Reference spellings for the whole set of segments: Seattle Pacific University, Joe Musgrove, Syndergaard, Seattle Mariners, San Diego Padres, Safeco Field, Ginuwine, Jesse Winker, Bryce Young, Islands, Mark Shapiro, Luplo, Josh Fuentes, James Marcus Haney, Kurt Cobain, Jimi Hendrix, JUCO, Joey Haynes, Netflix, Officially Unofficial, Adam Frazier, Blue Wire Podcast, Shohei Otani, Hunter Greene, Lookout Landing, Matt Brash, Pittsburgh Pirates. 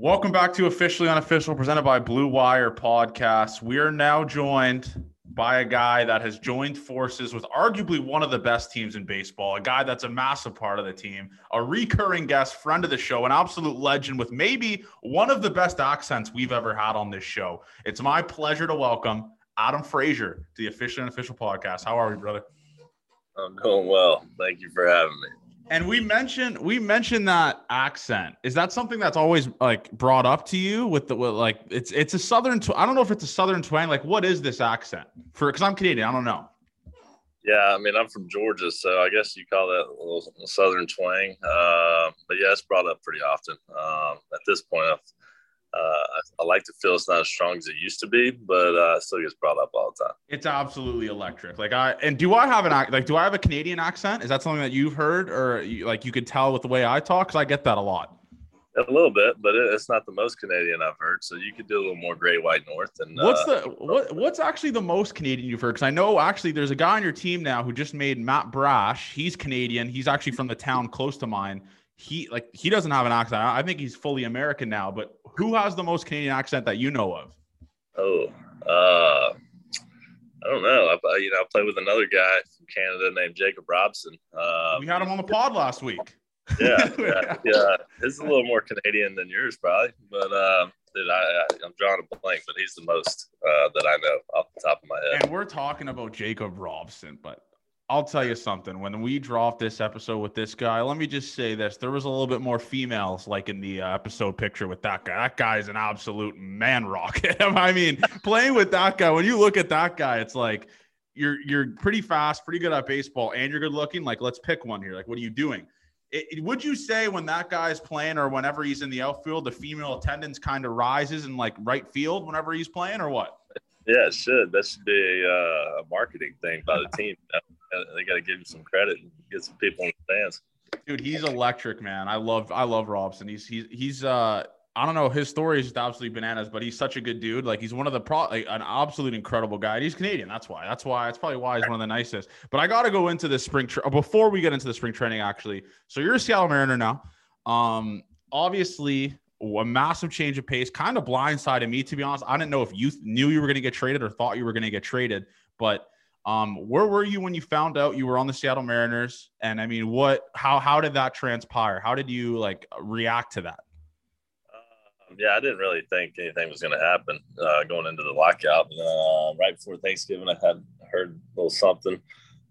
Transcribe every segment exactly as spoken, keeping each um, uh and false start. Welcome back to Officially Unofficial, presented by Blue Wire Podcast. We are now joined by a guy that has joined forces with arguably one of the best teams in baseball, a guy that's a massive part of the team, a recurring guest, friend of the show, an absolute legend with maybe one of the best accents we've ever had on this show. It's my pleasure to welcome Adam Frazier to the Officially Unofficial Podcast. How are we, brother? I'm doing well. Thank you for having me. And we mentioned we mentioned that accent. Is that something that's always like brought up to you with the with like it's it's a southern tw- I don't know if it's a southern twang. Like, what is this accent for? Because I'm Canadian, I don't know. Yeah, I mean, I'm from Georgia, so I guess you call that a little southern twang. Uh, but yeah, it's brought up pretty often. Um, at this point, I've, uh, I, I like to feel it's not as strong as it used to be, but uh, it still gets brought up all the time. It's absolutely electric. Like, I and do I have an like? Do I have a Canadian accent? Is that something that you've heard, or you, like you could tell with the way I talk? Because I get that a lot. A little bit, but it, it's not the most Canadian I've heard. So you could do a little more Great White North. And what's uh, the what? What's actually the most Canadian you've heard? Because I know actually there's a guy on your team now who just made Matt Brash. He's Canadian. He's actually from the town close to mine. He like he doesn't have an accent. I think he's fully American now, but. Who has the most Canadian accent that you know of? Oh, uh, I don't know. I, you know, I play with another guy from Canada named Jacob Robson. Uh, we had him on the pod last week. Yeah, yeah, yeah. It's a little more Canadian than yours, probably. But uh, dude, I, I, I'm drawing a blank. But he's the most uh, that I know off the top of my head. And we're talking about Jacob Robson, but. I'll tell you something. When we dropped this episode with this guy, let me just say this. There was a little bit more females like in the uh, episode picture with that guy. That guy is an absolute man rocket. I mean, playing with that guy, when you look at that guy, it's like you're you're pretty fast, pretty good at baseball, and you're good looking. Like, let's pick one here. Like, what are you doing? It, it, would you say when that guy's playing or whenever he's in the outfield, the female attendance kind of rises in like right field whenever he's playing or what? Yeah, it should. That should be uh, a marketing thing by the team. They got to give him some credit and get some people in the stands. Dude, he's electric, man. I love, I love Robson. He's, he's, he's. Uh, I don't know, his story is just absolutely bananas, but he's such a good dude. Like he's one of the pro, like, an absolute incredible guy. And he's Canadian. That's why. That's why. That's probably why he's one of the nicest. But I got to go into this spring tra- before we get into the spring training. Actually, so you're a Seattle Mariner now. Um, obviously. Oh, a massive change of pace, kind of blindsided me, to be honest. I didn't know if you th- knew you were going to get traded or thought you were going to get traded, but um, where were you when you found out you were on the Seattle Mariners? And I mean, what, how, how did that transpire? How did you like react to that? Uh, yeah, I didn't really think anything was going to happen uh, going into the lockout. Uh, right before Thanksgiving, I had heard a little something.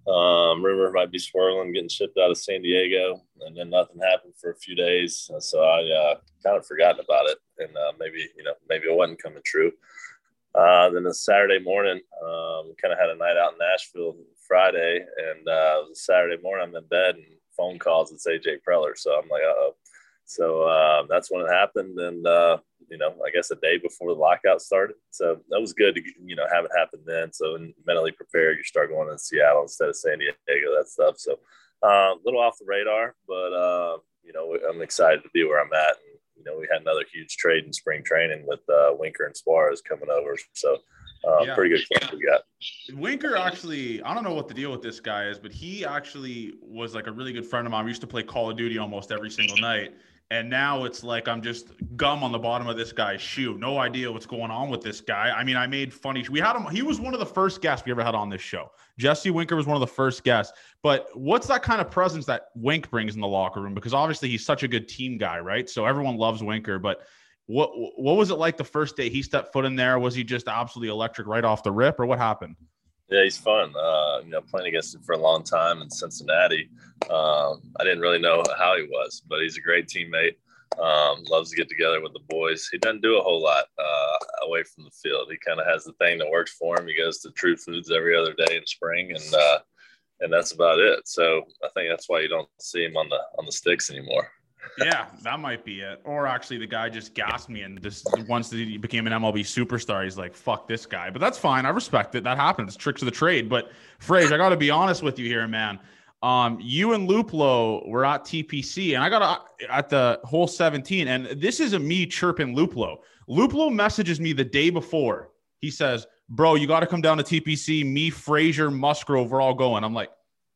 Um, rumor might be swirling, getting shipped out of San Diego, and then nothing happened for a few days. So I uh, kind of forgotten about it, and uh, maybe you know maybe it wasn't coming true. Uh, then the Saturday morning, um, kind of had a night out in Nashville Friday, and uh, it was Saturday morning I'm in bed and phone calls. It's A J Preller, so I'm like, uh oh. So uh, that's when it happened, and uh, you know I guess a day before the lockout started. So that was good to you know have it happen then. So mentally prepared, you start going to Seattle instead of San Diego, that stuff. So a uh, little off the radar, but uh, you know I'm excited to be where I'm at. And you know we had another huge trade in spring training with uh, Winker and Suarez coming over. So Uh, yeah. Pretty good camp we got. Winker actually, I don't know what the deal with this guy is, but he actually was like a really good friend of mine. We used to play Call of Duty almost every single night. And now it's like I'm just gum on the bottom of this guy's shoe. No idea what's going on with this guy. I mean, I made funny. We had him. He was one of the first guests we ever had on this show. Jesse Winker was one of the first guests. But what's that kind of presence that Wink brings in the locker room? Because obviously he's such a good team guy, right? So everyone loves Winker. But what what was it like the first day he stepped foot in there? Was he just absolutely electric right off the rip, or what happened? Yeah, he's fun. Uh, you know, playing against him for a long time in Cincinnati. Um, I didn't really know how he was, but he's a great teammate. Um, loves to get together with the boys. He doesn't do a whole lot uh, away from the field. He kind of has the thing that works for him. He goes to True Foods every other day in spring, and uh, and that's about it. So I think that's why you don't see him on the on the sticks anymore. Yeah, that might be it. Or actually the guy just gassed me, and this once he became an M L B superstar, he's like, fuck this guy. But that's fine. I respect it. That happens. Tricks of the trade. But Frazier, I got to be honest with you here, man. Um, you and Luplo were at T P C, and I got a, at the hole seventeen. And this isn't me chirping Luplo. Luplo messages me the day before. He says, bro, you got to come down to T P C. Me, Frazier, Musgrove, we're all going. I'm like,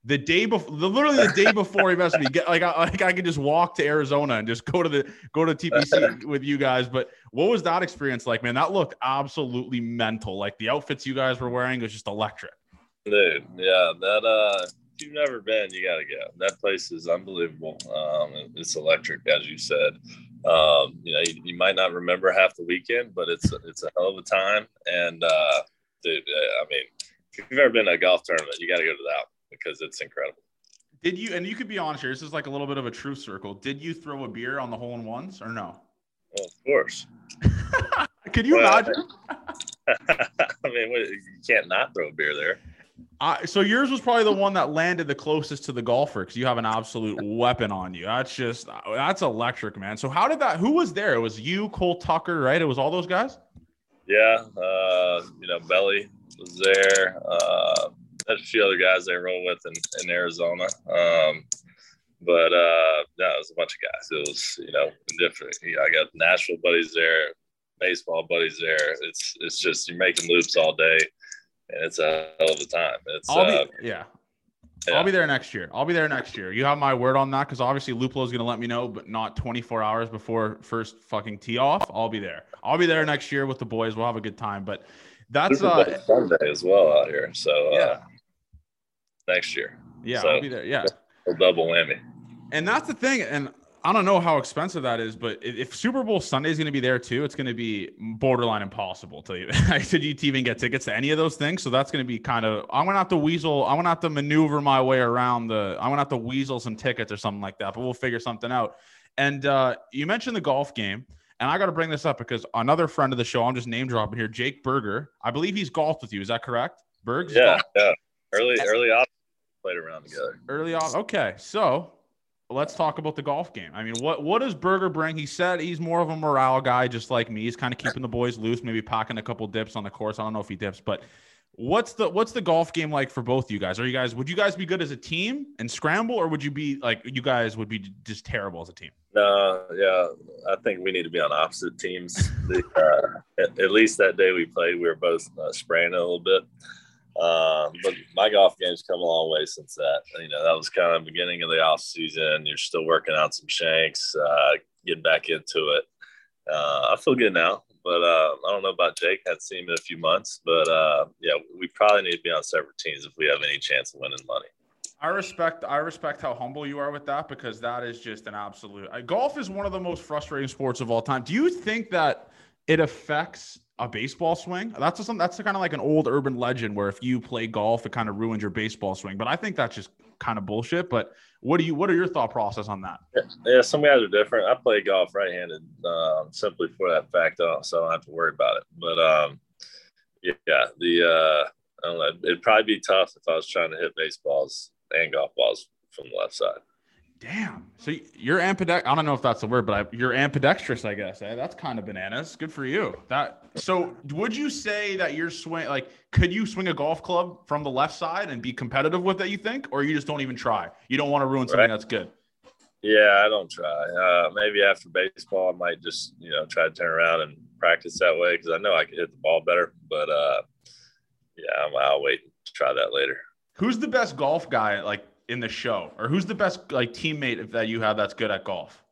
The day before, literally the day before he messaged me, get, like, I, like I could just walk to Arizona and just go to the go to T P C with you guys. But what was that experience like, man? That looked absolutely mental. Like the outfits you guys were wearing was just electric. Dude, yeah, that uh, if you've never been, you gotta go. That place is unbelievable. Um, it's electric, as you said. Um, you know, you, you might not remember half the weekend, but it's it's a hell of a time. And uh, dude, I mean, if you've ever been to a golf tournament, you gotta go to that, because it's incredible. Did you, and you could be honest here, this is like a little bit of a truth circle. Did you throw a beer on the hole-in-ones or no? Well, of course. Could you well, imagine? I mean, you can't not throw a beer there. Uh, so yours was probably the one that landed the closest to the golfer, because you have an absolute weapon on you. That's just, that's electric, man. So how did that, who was there? It was you, Cole Tucker, right? It was all those guys? Yeah. Uh, you know, Belly was there. Uh, There's a few other guys they roll with in, in Arizona. Um, but, uh, no, it was a bunch of guys. It was, you know, different. You know, I got Nashville buddies there, baseball buddies there. It's it's just you're making loops all day, and it's a hell of a time. It's I'll be, uh, yeah. yeah. I'll be there next year. I'll be there next year. You have my word on that, because obviously Luplo's going to let me know, but not twenty-four hours before first fucking tee off. I'll be there. I'll be there next year with the boys. We'll have a good time. But that's uh, Sunday as well out here. So, yeah. uh, next year. Yeah, so, I'll be there. Yeah. A double whammy. And that's the thing. And I don't know how expensive that is, but if Super Bowl Sunday is going to be there too, it's going to be borderline impossible to, to even get tickets to any of those things. So that's going to be kind of, I'm going to have to weasel. I'm going to have to maneuver my way around the, I'm going to have to weasel some tickets or something like that, but we'll figure something out. And uh, you mentioned the golf game, and I got to bring this up because another friend of the show, I'm just name dropping here, Jake Berger, I believe he's golfed with you. Is that correct? Berg's? Yeah. Golf? Yeah. Early, early off, played around together. Early off, okay. So let's talk about the golf game. I mean, what what does Berger bring? He said he's more of a morale guy, just like me. He's kind of keeping the boys loose, maybe packing a couple dips on the course. I don't know if he dips, but what's the what's the golf game like for both you guys? Are you guys would you guys be good as a team and scramble, or would you be like you guys would be just terrible as a team? No, uh, yeah, I think we need to be on opposite teams. the, uh, at, at least that day we played, we were both uh, spraying a little bit. Um, but my golf game's come a long way since that. You know, that was kind of the beginning of the off season. You're still working out some shanks, uh, getting back into it. Uh, I feel good now, but uh, I don't know about Jake. I hadn't seen him in a few months, but uh, yeah, we probably need to be on separate teams if we have any chance of winning money. I respect, I respect how humble you are with that, because that is just an absolute. Uh, golf is one of the most frustrating sports of all time. Do you think that it affects a baseball swing? That's a, that's a kind of like an old urban legend where if you play golf, it kind of ruins your baseball swing. But I think that's just kind of bullshit. But what do you? What are your thought process on that? Yeah, yeah some guys are different. I play golf right-handed um, simply for that fact, so I don't have to worry about it. But um, yeah, the uh, I don't know. It'd probably be tough if I was trying to hit baseballs and golf balls from the left side. Damn. So you're ambidextrous. I don't know if that's the word, but I, you're ambidextrous, I guess. Eh? That's kind of bananas. Good for you. That. So would you say that your swing, like, could you swing a golf club from the left side and be competitive with it, you think? Or you just don't even try? You don't want to ruin something right. That's good? Yeah, I don't try. Uh, maybe after baseball, I might just, you know, try to turn around and practice that way, because I know I can hit the ball better. But, uh, yeah, I'm, I'll wait and try that later. Who's the best golf guy, like, in the show? Or who's the best, like, teammate that you have that's good at golf?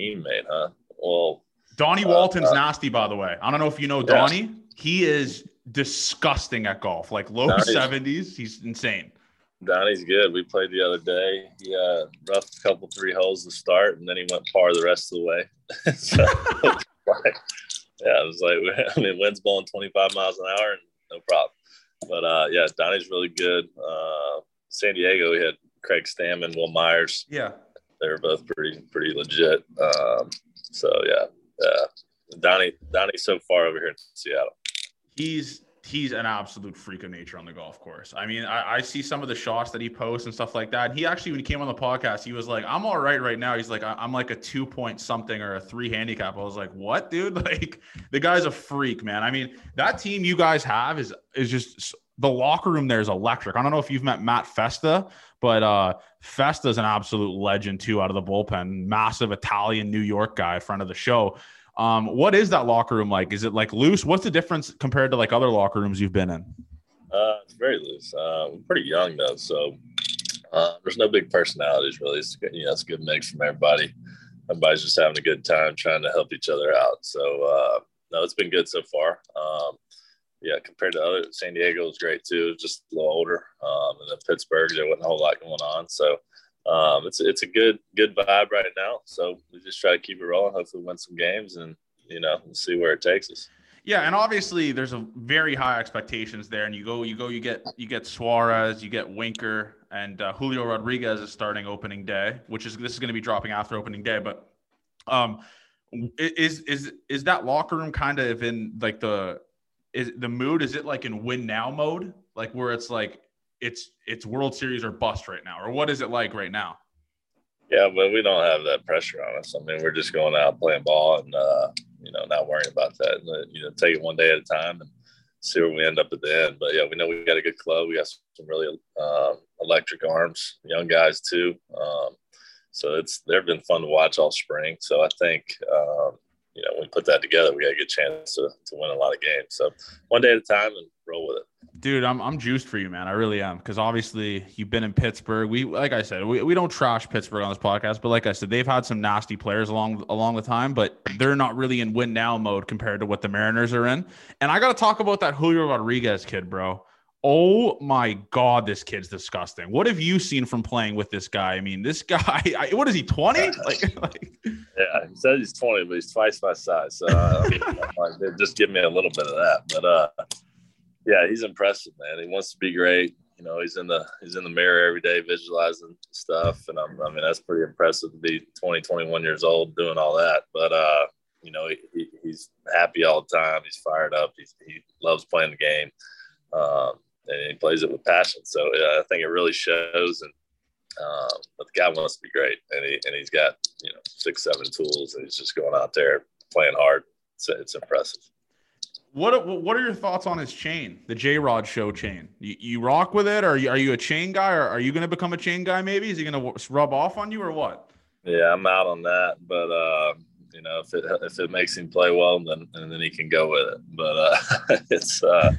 Teammate, huh? Well, Donnie Walton's uh, uh, nasty, by the way. I don't know if you know Donnie. Yeah. He is disgusting at golf. Like, low Donnie's, seventies, he's insane. Donnie's good. We played the other day. He uh, roughed a couple, three holes to start, and then he went par the rest of the way. So, like, yeah, it was like, I mean, wind's blowing twenty-five miles an hour, and no problem. But, uh, yeah, Donnie's really good. Uh, San Diego, we had Craig Stamm and Will Myers. Yeah. They were both pretty pretty legit. Um, so, yeah. Uh, Donnie, Donnie's so far over here in Seattle. He's he's an absolute freak of nature on the golf course. I mean, I, I see some of the shots that he posts and stuff like that. And he actually, when he came on the podcast, he was like, I'm all right right now. He's like, I'm like a two point something or a three handicap. I was like, what, dude? Like, the guy's a freak, man. I mean, that team you guys have is is just – the locker room there is electric. I don't know if you've met Matt Festa, but uh, Festa's an absolute legend too out of the bullpen. Massive Italian New York guy, friend of the show. Um, what is that locker room like? Is it like loose? What's the difference compared to like other locker rooms you've been in? Uh, it's very loose. Uh, we're pretty young though, so uh, there's no big personalities really. It's good, you know, it's a good mix from everybody. Everybody's just having a good time trying to help each other out. So uh, no, it's been good so far. Um, yeah, compared to other, San Diego was great too. It was just a little older, um, and then Pittsburgh there wasn't a whole lot going on. So. Um, it's it's a good good vibe right now, so we just try to keep it rolling. Hopefully, win some games, and you know, we'll see where it takes us. Yeah, and obviously, there's a very high expectations there. And you go, you go, you get you get Suarez, you get Winker, and uh, Julio Rodriguez is starting opening day, which is this is going to be dropping after opening day. But um, is is is that locker room kind of in like the is the mood? Is it like in win now mode, like where it's like. It's it's World Series or bust right now, or what is it like right now? Yeah, but we don't have that pressure on us. I mean, we're just going out playing ball and uh, you know, not worrying about that. And, you know, take it one day at a time and see where we end up at the end. But yeah, we know we got a good club. We got some really um, electric arms, young guys too. Um, so it's they've been fun to watch all spring. So I think um, you know, when we put that together, we got a good chance to to win a lot of games. So one day at a time and roll with it. Dude, I'm I'm juiced for you, man. I really am, because obviously you've been in Pittsburgh. We, like I said, we, we don't trash Pittsburgh on this podcast, but like I said, they've had some nasty players along along the time, but they're not really in win now mode compared to what the Mariners are in. And I got to talk about that Julio Rodriguez kid, bro. Oh my God, this kid's disgusting. What have you seen from playing with this guy? I mean, this guy, I, what is he, twenty? Like, like, yeah, he says he's twenty, but he's twice my size. So uh, like, just give me a little bit of that, but. uh Yeah, he's impressive, man. He wants to be great. You know, he's in the he's in the mirror every day visualizing stuff, and I'm, I mean that's pretty impressive to be twenty, twenty-one years old doing all that. But uh, you know, he, he, he's happy all the time. He's fired up. He's, he loves playing the game, um, and he plays it with passion. So yeah, I think it really shows. And um, but the guy wants to be great, and he and he's got you know six, seven tools, and he's just going out there playing hard. It's, it's impressive. What what are your thoughts on his chain, the J-Rod show chain? You, you rock with it, or are you, are you a chain guy, or are you going to become a chain guy maybe? Is he going to rub off on you or what? Yeah, I'm out on that, but, uh, you know, if it if it makes him play well, then and then he can go with it. But uh, it's, uh,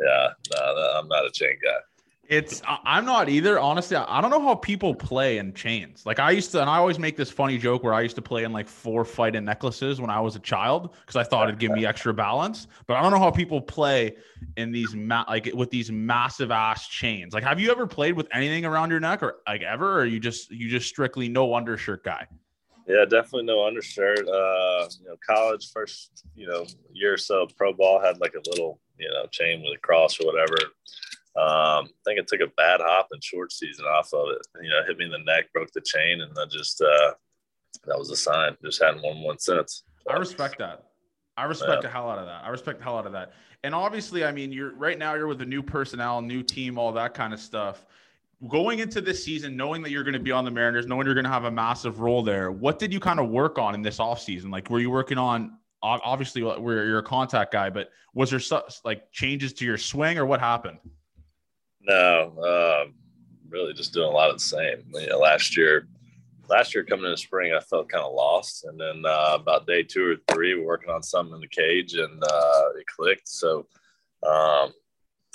yeah, no, no, I'm not a chain guy. It's I'm not either. Honestly, I don't know how people play in chains. Like I used to, and I always make this funny joke where I used to play in like four fighting necklaces when I was a child because I thought it'd give me extra balance. But I don't know how people play in these ma- like with these massive ass chains. Like, have you ever played with anything around your neck or like ever? Or are you just you just strictly no undershirt guy? Yeah, definitely no undershirt. Uh, you know, college first you know year or so pro ball had like a little you know chain with a cross or whatever. Um, I think I took a bad hop in short season off of it, you know, hit me in the neck, broke the chain. And I just, uh, that was a sign. Just hadn't won one since. So, I respect that. I respect yeah. the hell out of that. I respect the hell out of that. And obviously, I mean, you're right now you're with a new personnel, new team, all that kind of stuff going into this season, knowing that you're going to be on the Mariners, knowing you're going to have a massive role there. What did you kind of work on in this off season? Like, were you working on, obviously where you're a contact guy, but was there su- like changes to your swing or what happened? No, um, really just doing a lot of the same. You know, last year, last year coming into spring, I felt kind of lost. And then uh, about day two or three, we're working on something in the cage and uh, it clicked. So um,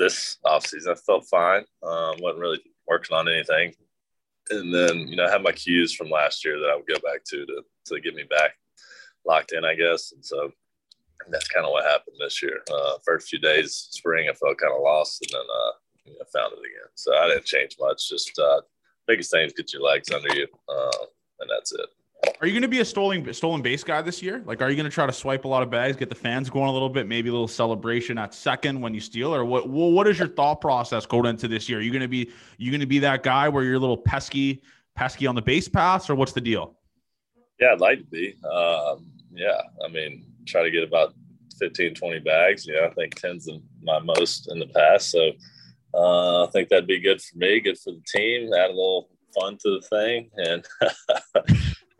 this offseason. I felt fine. Um, wasn't really working on anything. And then, you know, I had my cues from last year that I would go back to to, to get me back locked in, I guess. And so that's kind of what happened this year. Uh, first few days, spring, I felt kind of lost, and then uh, you know, found it again. So I didn't change much. Just uh, biggest thing is get your legs under you, uh, and that's it. Are you going to be a stolen stolen base guy this year? Like, are you going to try to swipe a lot of bags, get the fans going a little bit, maybe a little celebration at second when you steal? Or what? What is your thought process going into this year? Are you going to be you going to be that guy where you're a little pesky, pesky on the base paths, or what's the deal? Yeah, I'd like to be. Um, yeah, I mean, try to get about fifteen, twenty bags. You know, I think ten's my most in the past, so uh, I think that'd be good for me, good for the team, add a little fun to the thing, and.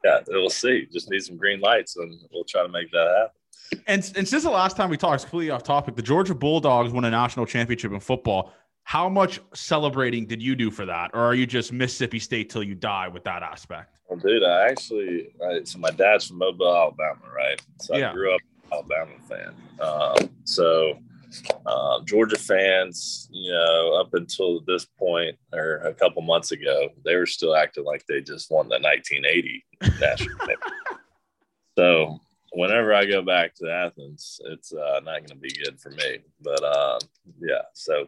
Yeah, we'll see. Just need some green lights, and we'll try to make that happen. And, and since the last time we talked, it's completely off topic, the Georgia Bulldogs won a national championship in football. How much celebrating did you do for that? Or are you just Mississippi State till you die with that aspect? Well, dude, I actually – so my dad's from Mobile, Alabama, right? So yeah. I grew up an Alabama fan. Um, so um, Georgia fans, you know, up until this point or a couple months ago, they were still acting like they just won the nineteen eighty national championship. So whenever I go back to Athens, it's uh, not going to be good for me. But um, yeah, so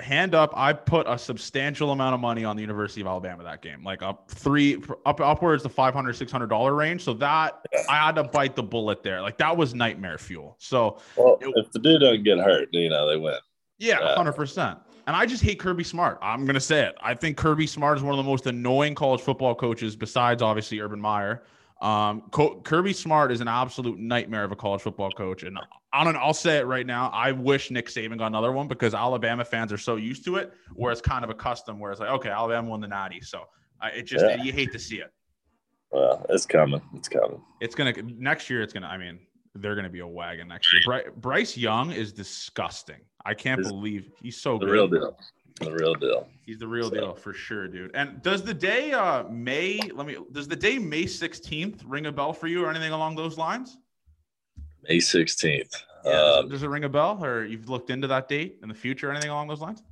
hand up, I put a substantial amount of money on the University of Alabama that game, like up three, up upwards the five hundred, six hundred dollars range. So that I had to bite the bullet there. Like that was nightmare fuel. So well, it, if the dude doesn't get hurt, you know, they win. Yeah, uh, one hundred percent. And I just hate Kirby Smart. I'm going to say it. I think Kirby Smart is one of the most annoying college football coaches besides obviously Urban Meyer. Um, Co- Kirby Smart is an absolute nightmare of a college football coach. And I don't know, I'll say it right now. I wish Nick Saban got another one because Alabama fans are so used to it where it's kind of accustomed where it's like, okay, Alabama won the natty. So uh, it just, yeah. you hate to see it. Well, it's coming. It's coming. It's going to, next year, it's going to, I mean, they're going to be a wagon next year. Bry- Bryce Young is disgusting. I can't he's, believe he's so the good. The real deal. The real deal. He's the real so. deal for sure, dude. And does the day uh, May, let me, does the day May sixteenth ring a bell for you or anything along those lines? May sixteenth. Yeah, um, does it ring a bell or you've looked into that date in the future or anything along those lines?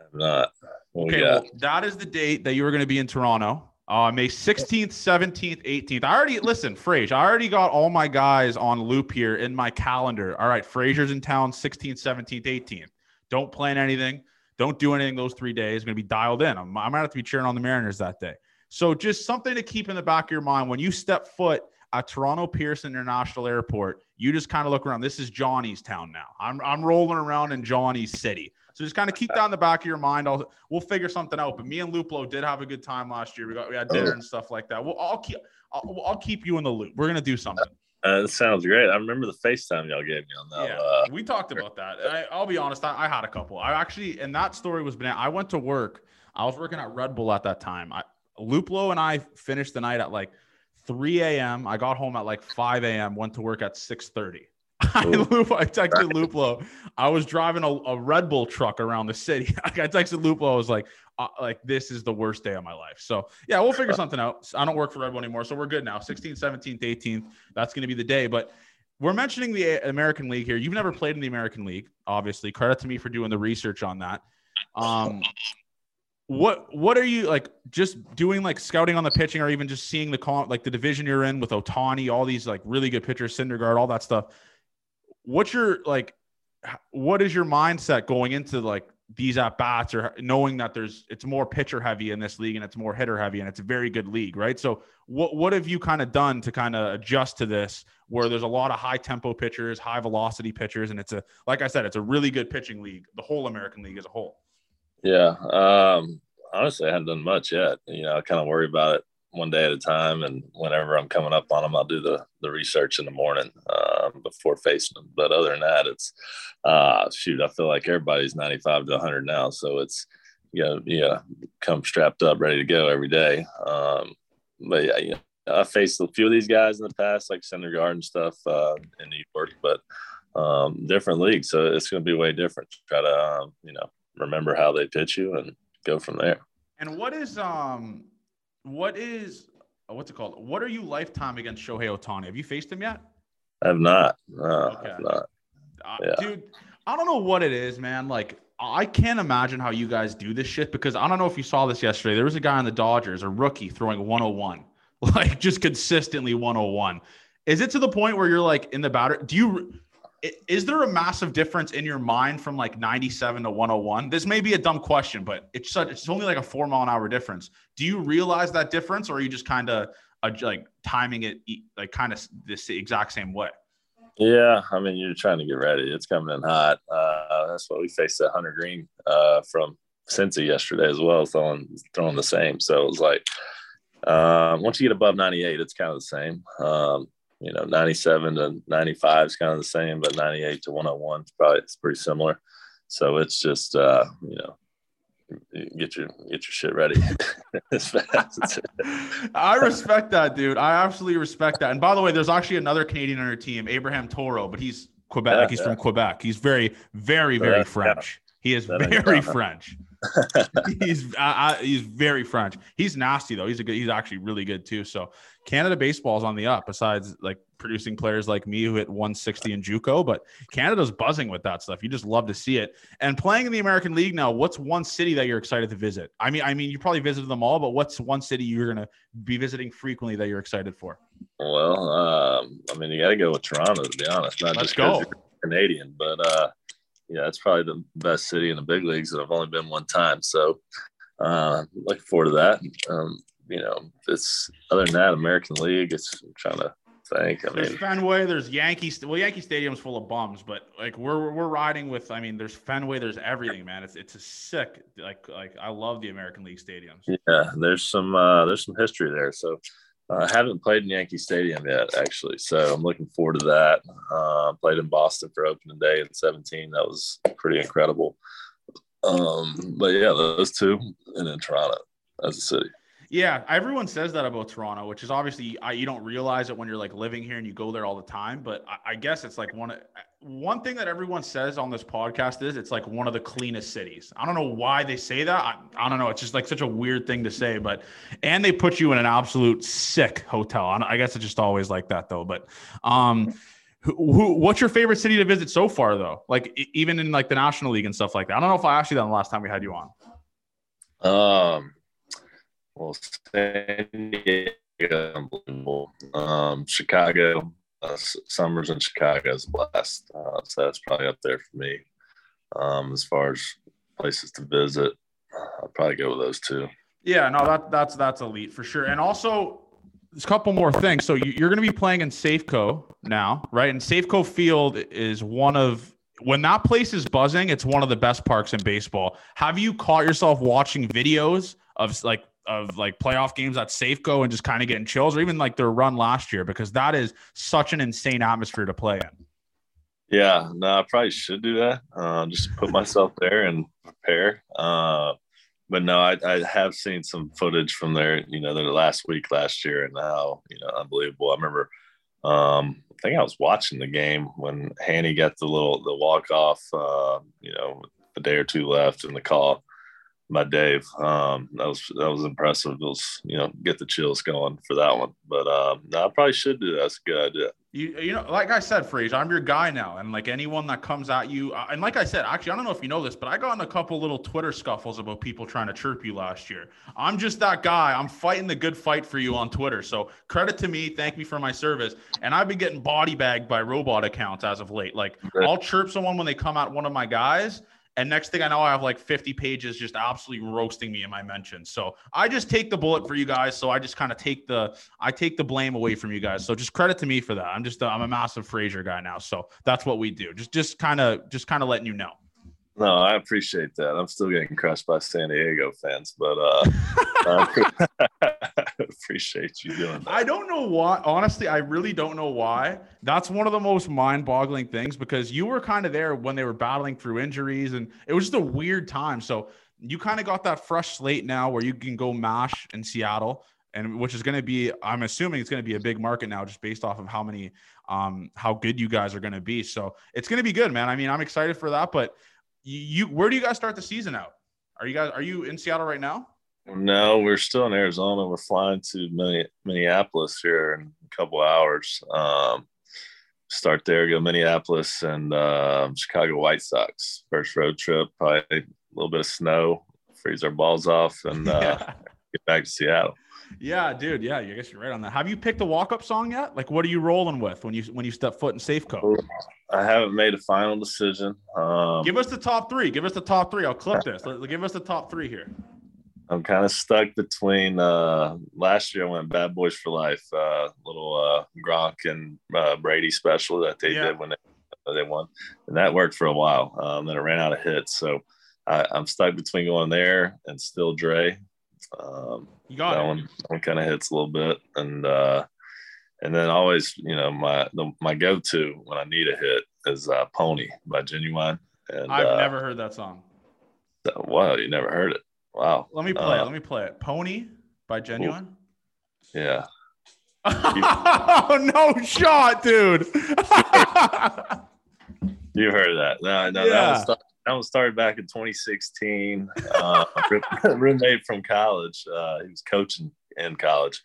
I'm not. What okay, we got? Well, that is the date that you were going to be in Toronto. Uh, May sixteenth, seventeenth, eighteenth. I already, listen, Frage, I already got all my guys on loop here in my calendar. All right, Frazier's in town sixteenth, seventeenth, eighteenth. Don't plan anything. Don't do anything those three days. It's going to be dialed in. I'm, I might have to be cheering on the Mariners that day. So just something to keep in the back of your mind. When you step foot at Toronto Pearson International Airport, you just kind of look around. This is Johnny's town now. I'm I'm rolling around in Johnny's city. So just kind of keep that in the back of your mind. I'll, we'll figure something out. But me and Luplo did have a good time last year. We got we had dinner and stuff like that. Well, I'll keep I'll, I'll keep you in the loop. We're going to do something. Uh, that sounds great. I remember the FaceTime y'all gave me on that. Yeah, uh, we talked about that. I, I'll be honest. I, I had a couple. I actually, and that story was banana. I went to work. I was working at Red Bull at that time. I, Luplo and I finished the night at like three a.m. I got home at like five a.m. Went to work at six thirty. I, I texted Luplo. I was driving a, a Red Bull truck around the city. I texted Luplo. I was like, uh, like this is the worst day of my life. So yeah, we'll figure something out. I don't work for Red Bull anymore, so we're good now. sixteenth, seventeenth, eighteenth. That's going to be the day. But we're mentioning the American League here. You've never played in the American League, obviously. Credit to me for doing the research on that. Um, What what are you like just doing, like scouting on the pitching, or even just seeing the con- like the division you're in with Otani, all these like really good pitchers, Syndergaard, all that stuff? What's your like? What is your mindset going into like these at bats, or knowing that there's it's more pitcher heavy in this league and it's more hitter heavy and it's a very good league, right? So what what have you kind of done to kind of adjust to this, where there's a lot of high tempo pitchers, high velocity pitchers, and it's a like I said, it's a really good pitching league, the whole American League as a whole. Yeah, um, honestly, I haven't done much yet. You know, I kind of worry about it one day at a time, and whenever I'm coming up on them, I'll do the, the research in the morning um, before facing them. But other than that, it's uh, shoot. I feel like everybody's ninety-five to one hundred now, so it's you know, yeah, you know, come strapped up, ready to go every day. Um, but yeah, you know, I faced a few of these guys in the past, like Syndergaard and stuff uh, in New York, but um, different leagues, so it's going to be way different. Try to um, you know. remember how they pitch you and go from there. And what is, um, what is, what's it called? What are you lifetime against Shohei Otani? Have you faced him yet? I have not. No, okay. I have not. Uh, yeah. Dude, I don't know what it is, man. Like, I can't imagine how you guys do this shit, because I don't know if you saw this yesterday. There was a guy on the Dodgers, a rookie, throwing one oh one, like just consistently one oh one. Is it to the point where you're like in the batter? Do you, Is there a massive difference in your mind from like ninety-seven to one oh one? This may be a dumb question, but it's such, it's only like a four mile an hour difference. Do you realize that difference, or are you just kind of like timing it like kind of this exact same way? Yeah, I mean, you're trying to get ready. It's coming in hot. Uh, that's why we faced that Hunter Greene uh, from Cincy yesterday as well, throwing throwing the same. So it was like um, once you get above ninety-eight, it's kind of the same. Um, You know, ninety-seven to ninety-five is kind of the same, but ninety-eight to one oh one is probably it's pretty similar. So it's just, uh, you know, get your get your shit ready as fast as it. I respect that, dude. I absolutely respect that. And by the way, there's actually another Canadian on your team, Abraham Toro, but he's Quebec. Yeah, like he's yeah. from Quebec. He's very, very, very uh, French. Yeah. He is that very French. he's I, I, he's very French. He's nasty though. He's a good. He's actually really good too. So Canada baseball's on the up. Besides like producing players like me who hit one sixty in JUCO, but Canada's buzzing with that stuff. You just love to see it. And playing in the American League now, what's one city that you're excited to visit? I mean, I mean, you probably visited them all, but what's one city you're gonna be visiting frequently that you're excited for? Well, um, I mean, you got to go with Toronto to be honest. Not Let's just go. 'Cause you're Canadian, but. Uh... Yeah, it's probably the best city in the big leagues, and I've only been one time. So uh, looking forward to that. Um, you know, it's other than that, American League, it's I'm trying to think. I there's mean, Fenway, there's Yankee. Well, Yankee Stadium's full of bums, but like we're we're riding with. I mean, there's Fenway, there's everything, man. It's it's a sick. Like like I love the American League stadiums. Yeah, there's some uh, there's some history there. So I uh, haven't played in Yankee Stadium yet, actually, so I'm looking forward to that. Uh, played in Boston for opening day in seventeen. That was pretty incredible. Um, but, yeah, those two, and then Toronto as a city. Yeah, everyone says that about Toronto, which is obviously I, you don't realize it when you're, like, living here and you go there all the time. But I, I guess it's, like, one one thing that everyone says on this podcast is it's, like, one of the cleanest cities. I don't know why they say that. I, I don't know. It's just, like, such a weird thing to say. But and they put you in an absolute sick hotel. I, I guess it's just always like that, though. But um, who, who, what's your favorite city to visit so far, though? Like, even in, like, the National League and stuff like that. I don't know if I asked you that the last time we had you on. Um. Well, San Diego, um, Chicago, uh, summers in Chicago is a blast. Uh, so that's probably up there for me. Um, as far as places to visit, I'll probably go with those two. Yeah, no, that that's that's elite for sure. And also, there's a couple more things. So you, you're going to be playing in Safeco now, right? And Safeco Field is one of when that place is buzzing, it's one of the best parks in baseball. Have you caught yourself watching videos of like? of like playoff games at Safeco and just kind of getting chills, or even like their run last year, because that is such an insane atmosphere to play in. Yeah, no, I probably should do that. Uh, just put myself there and prepare. Uh, but no, I, I have seen some footage from their, you know, their last week last year and now, you know, unbelievable. I remember, um, I think I was watching the game when Haney got the little, the walk-off, uh, you know, a day or two left in the call. By Dave, um, that was that was impressive. It was, you know, get the chills going for that one. But um, no, I probably should do that. That's a good idea. You, you know, like I said, Frazier, I'm your guy now. And like anyone that comes at you, and like I said, actually, I don't know if you know this, but I got in a couple little Twitter scuffles about people trying to chirp you last year. I'm just that guy. I'm fighting the good fight for you on Twitter. So credit to me. Thank me for my service. And I've been getting body bagged by robot accounts as of late. Like okay. I'll chirp someone when they come at one of my guys. And next thing I know, I have like fifty pages just absolutely roasting me in my mentions. So I just take the bullet for you guys. So I just kind of take the I take the blame away from you guys. So just credit to me for that. I'm just a, I'm a massive Frazier guy now. So that's what we do. Just just kind of just kind of letting you know. No, I appreciate that. I'm still getting crushed by San Diego fans, but uh, I appreciate you doing that. I don't know why. Honestly, I really don't know why. That's one of the most mind-boggling things because you were kind of there when they were battling through injuries, and it was just a weird time. So you kind of got that fresh slate now where you can go mash in Seattle, and which is going to be, I'm assuming it's going to be a big market now just based off of how many, um, how good you guys are going to be. So it's going to be good, man. I mean, I'm excited for that, but You, where do you guys start the season out? Are you guys, are you in Seattle right now? No, we're still in Arizona. We're flying to Minneapolis here in a couple hours. Um, start there, go Minneapolis and uh, Chicago White Sox. First road trip, probably a little bit of snow, freeze our balls off, and uh, yeah. Get back to Seattle. Yeah, dude. Yeah, I guess you're right on that. Have you picked a walk-up song yet? Like, what are you rolling with when you when you step foot in Safeco? I haven't made a final decision. Um, give us the top three. Give us the top three. I'll clip this. Give us the top three here. I'm kind of stuck between uh, last year I went Bad Boys for Life, uh, little uh, Gronk and uh, Brady special that they yeah. did when they, they won, and that worked for a while. Um, then it ran out of hits, so I, I'm stuck between going there and Still Dre. Um, you got that it. one, that one kind of hits a little bit, and uh, and then always, you know, my the, my go-to when I need a hit is uh, "Pony" by Ginuwine. And I've uh, never heard that song. That, wow, you never heard it? Wow. Let me play uh, it. Let me play it. "Pony" by Ginuwine. Yeah. Oh no, shot, dude! You heard that? No, no, yeah. that was. That one started back in twenty sixteen. Uh, roommate from college. Uh, he was coaching in college.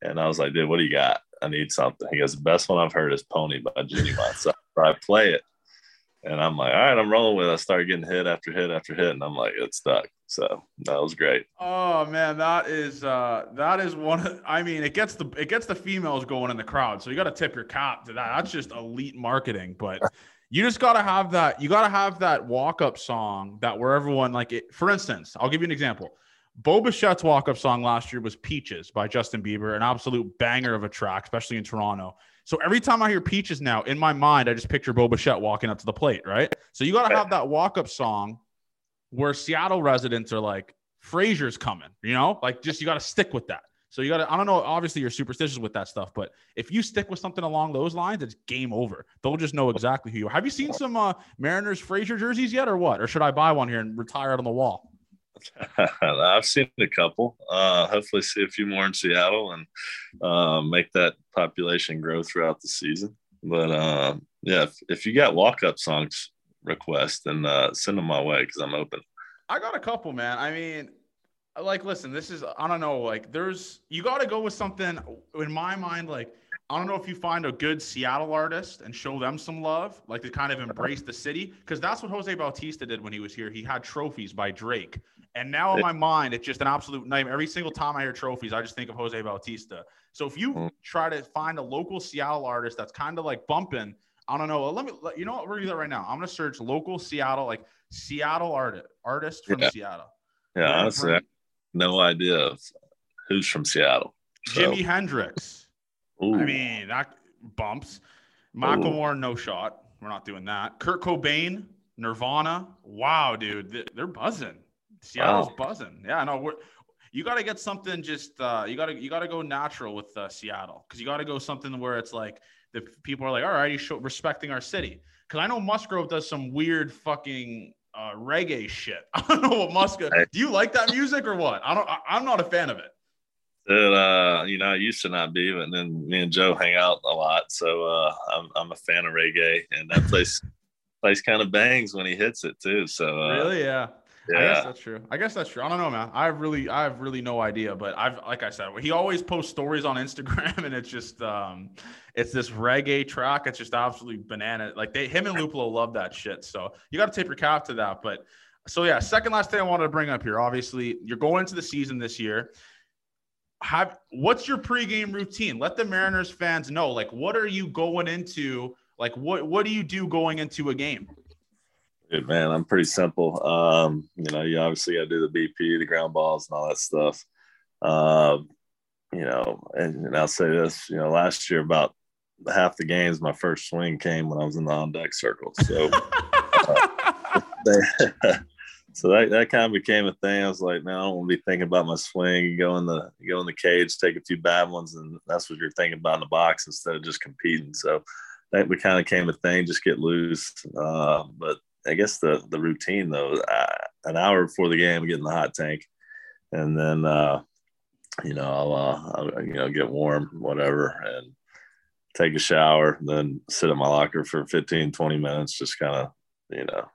And I was like, dude, what do you got? I need something. He goes, the best one I've heard is "Pony" by Ginuwine. So I play it. And I'm like, all right, I'm rolling with it. I started getting hit after hit after hit. And I'm like, it stuck. So that was great. Oh man, that is uh, that is one. Of, I mean, it gets the it gets the females going in the crowd. So you got to tip your cap to that. That's just elite marketing. But you just got to have that. You got to have that walk-up song that where everyone like it. For instance, I'll give you an example. Bo Bichette's walk-up song last year was "Peaches" by Justin Bieber, an absolute banger of a track, especially in Toronto. So every time I hear "Peaches" now, in my mind, I just picture Bo Bichette walking up to the plate, right? So you got to have that walk-up song where Seattle residents are like, Frazier's coming, you know? Like, just you got to stick with that. So you got to, I don't know, obviously you're superstitious with that stuff, but if you stick with something along those lines, it's game over. They'll just know exactly who you are. Have you seen some uh, Mariners Frazier jerseys yet or what? Or should I buy one here and retire out on the wall? I've seen a couple. Uh, hopefully see a few more in Seattle and uh, make that population grow throughout the season. But uh, yeah, if, if you got walk-up songs requests, then uh, send them my way because I'm open. I got a couple, man. I mean – like, listen, this is, I don't know, like there's, you got to go with something in my mind. Like, I don't know if you find a good Seattle artist and show them some love, like to kind of embrace the city. Cause that's what Jose Bautista did when he was here. He had "Trophies" by Drake. And now in my mind, it's just an absolute nightmare. Every single time I hear "Trophies," I just think of Jose Bautista. So if you try to find a local Seattle artist, that's kind of like bumping, I don't know. Let me, you know what? We're going to do that right now. I'm going to search local Seattle, like Seattle artist, artist from yeah. Seattle. Yeah. Honestly, I- no idea of who's from Seattle. So. Jimi Hendrix. Ooh. I mean, that bumps. Macklemore, no shot. We're not doing that. Kurt Cobain, Nirvana. Wow, dude. They're buzzing. Seattle's wow. buzzing. Yeah, no, we're, you got to get something just uh, – you got to you got to go natural with uh, Seattle because you got to go something where it's like the people are like, all right, you're respecting our city. Because I know Musgrove does some weird fucking – Uh, reggae shit. I don't know what Muska. Do you like that music or what? I don't. I, I'm not a fan of it. Dude, uh, you know, I used to not be, but then me and Joe hang out a lot, so uh, I'm I'm a fan of reggae, and that place place kind of bangs when he hits it too. So uh, really, yeah. Yeah. I guess that's true. I guess that's true. I don't know, man. I really, I have really no idea. But I've, like I said, he always posts stories on Instagram, and it's just, um, it's this reggae track. It's just absolutely banana. Like they, him and Luplo love that shit. So you got to tip your cap to that. But so yeah, second last thing I wanted to bring up here. Obviously, you're going into the season this year. Have what's your pregame routine? Let the Mariners fans know. Like, what are you going into? Like, what what do you do going into a game? Dude, man, I'm pretty simple. Um, you know, you obviously got to do the B P, the ground balls, and all that stuff. Um, you know, and, and I'll say this, you know, last year about half the games my first swing came when I was in the on-deck circle. So uh, they, so that, that kind of became a thing. I was like, man, I don't want to be thinking about my swing. You go in the, you go in the cage, take a few bad ones, and that's what you're thinking about in the box instead of just competing. So that kind of became a thing, just get loose. Uh, but I guess the the routine though, uh, an hour before the game, get in the hot tank, and then uh, you know I'll, uh, I'll you know get warm, whatever, and take a shower. Then sit at my locker for fifteen, twenty minutes, just kind of you know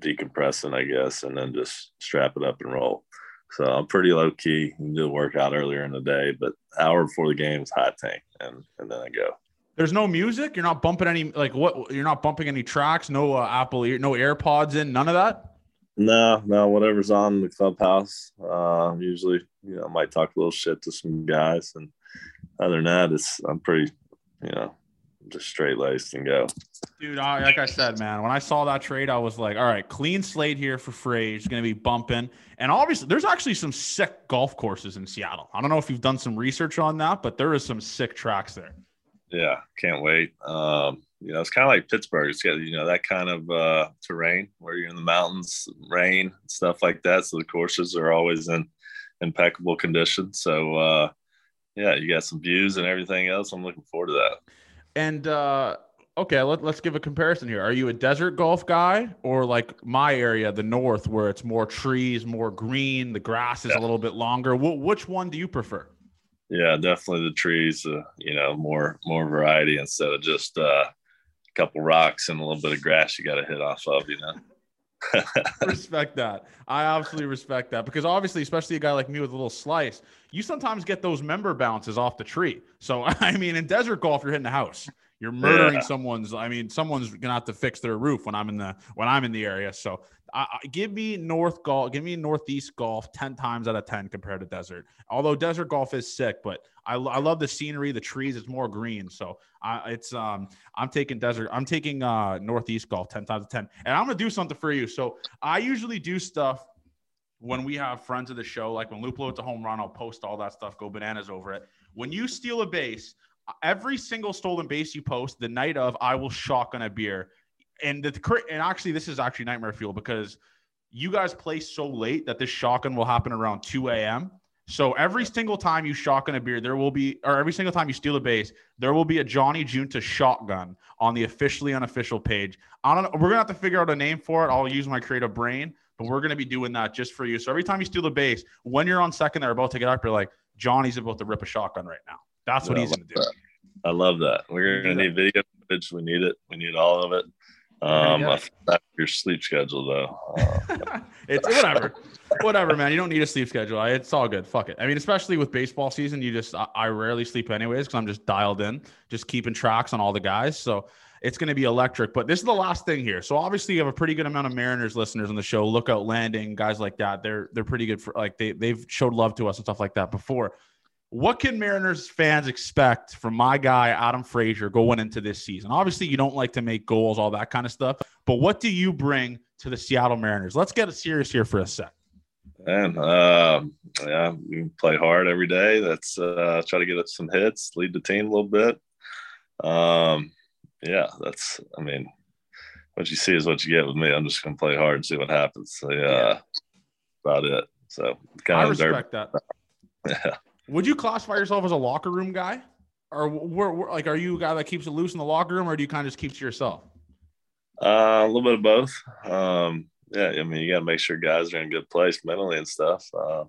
decompressing, I guess, and then just strap it up and roll. So I'm pretty low key. You can do a workout earlier in the day, but hour before the game is hot tank, and and then I go. There's no music. You're not bumping any, like what, you're not bumping any tracks, no uh, Apple, no AirPods in, none of that. No, no, whatever's on the clubhouse. Uh, usually, you know, I might talk a little shit to some guys, and other than that, it's, I'm pretty, you know, just straight laced and go. Dude, I, like I said, man, when I saw that trade, I was like, all right, clean slate here for Frazier. He's going to be bumping. And obviously, there's actually some sick golf courses in Seattle. I don't know if you've done some research on that, but there is some sick tracks there. Yeah, can't wait. Um, you know, it's kind of like Pittsburgh. It's got, you know, that kind of uh, terrain where you're in the mountains, rain, stuff like that. So the courses are always in impeccable condition. So, uh, yeah, you got some views and everything else. I'm looking forward to that. And, uh, okay, let, let's give a comparison here. Are you a desert golf guy or like my area, the north, where it's more trees, more green, the grass is yeah. a little bit longer? Wh- which one do you prefer? Yeah, definitely the trees, uh, you know, more more variety instead of just uh, a couple rocks and a little bit of grass you got to hit off of, you know. Respect that. I absolutely respect that because obviously, especially a guy like me with a little slice, you sometimes get those member bounces off the tree. So, I mean, in desert golf, you're hitting a house. You're murdering yeah. someone's – I mean, someone's going to have to fix their roof when I'm in the when I'm in the area. So, I, I, give me north golf, give me northeast golf ten times out of ten compared to desert. Although desert golf is sick, but I, I love the scenery, the trees. It's more green, so I, it's um I'm taking desert. I'm taking uh northeast golf ten times out of ten, and I'm gonna do something for you. So I usually do stuff when we have friends of the show, like when Luplo hits a home run, I'll post all that stuff, go bananas over it. When you steal a base, every single stolen base you post the night of, I will shotgun a beer. And the and actually, this is actually nightmare fuel because you guys play so late that this shotgun will happen around two a.m. So every single time you shotgun a beer, there will be – or every single time you steal a base, there will be a Johnny Junta shotgun on the Officially Unofficial page. I don't know. We're going to have to figure out a name for it. I'll use my creative brain, but we're going to be doing that just for you. So every time you steal a base, when you're on second, they're about to get up, you're like, Johnny's about to rip a shotgun right now. That's what yeah, he's going to do. That. I love that. We're going to need video footage. We need it. We need all of it. Um, I forgot your sleep schedule though. Uh, it's whatever, whatever, man. You don't need a sleep schedule. I, it's all good. Fuck it. I mean, especially with baseball season, you just I, I rarely sleep anyways because I'm just dialed in, just keeping tracks on all the guys. So it's going to be electric. But this is the last thing here. So obviously, you have a pretty good amount of Mariners listeners on the show. Lookout Landing, guys like that. They're they're pretty good for like they they've showed love to us and stuff like that before. What can Mariners fans expect from my guy, Adam Frazier, going into this season? Obviously, you don't like to make goals, all that kind of stuff, but what do you bring to the Seattle Mariners? Let's get it serious here for a sec. Man, uh, yeah, we play hard every day. That's uh, try to get some hits, lead the team a little bit. Um, yeah, that's, I mean, what you see is what you get with me. I'm just going to play hard and see what happens. So, uh, yeah, about it. So, kind I of respect derby. That. Yeah. Would you classify yourself as a locker room guy, or we're, we're, like, are you a guy that keeps it loose in the locker room, or do you kind of just keep to yourself? Uh, a little bit of both. Um, yeah, I mean, you got to make sure guys are in a good place mentally and stuff. Uh,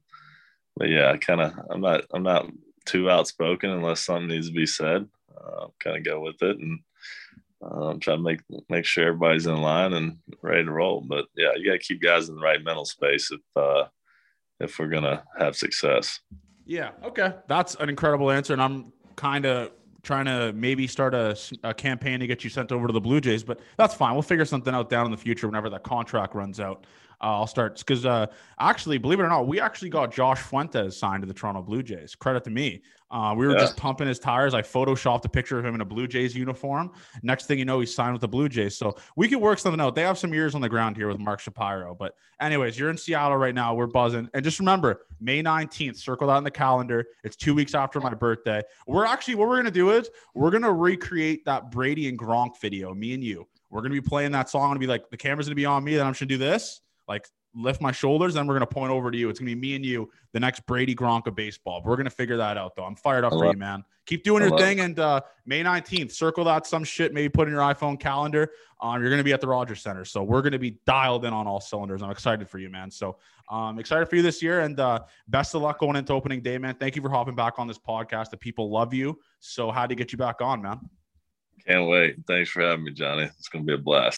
but yeah, I kind of, I'm not, I'm not too outspoken unless something needs to be said. Uh, kind of go with it, and Um, try to make make sure everybody's in line and ready to roll. But yeah, you got to keep guys in the right mental space if uh, if we're gonna have success. Yeah. Okay, that's an incredible answer, and I'm kind of trying to maybe start a, a campaign to get you sent over to the Blue Jays. But that's fine. We'll figure something out down in the future whenever that contract runs out. Uh, I'll start because uh, actually, believe it or not, we actually got Josh Fuentes signed to the Toronto Blue Jays. Credit to me. Uh, we were yeah. just pumping his tires. I photoshopped a picture of him in a Blue Jays uniform. Next thing you know, he's signed with the Blue Jays. So we could work something out. They have some ears on the ground here with Mark Shapiro. But anyways, you're in Seattle right now. We're buzzing. And just remember, May nineteenth, circle that in the calendar. It's two weeks after my birthday. We're actually, what we're going to do is we're going to recreate that Brady and Gronk video, me and you. We're going to be playing that song and be like, the camera's going to be on me. Then I'm going to do this, like lift my shoulders. Then we're going to point over to you. It's going to be me and you, the next Brady Gronk of baseball. But we're going to figure that out, though. I'm fired up for you, man. Keep doing your thing. And uh, May nineteenth, circle that some shit. Maybe put in your iPhone calendar. Um, you're going to be at the Rogers Center. So we're going to be dialed in on all cylinders. I'm excited for you, man. So I'm um, excited for you this year. And uh, best of luck going into opening day, man. Thank you for hopping back on this podcast. The people love you. So how do you get you back on, man? Can't wait. Thanks for having me, Johnny. It's going to be a blast.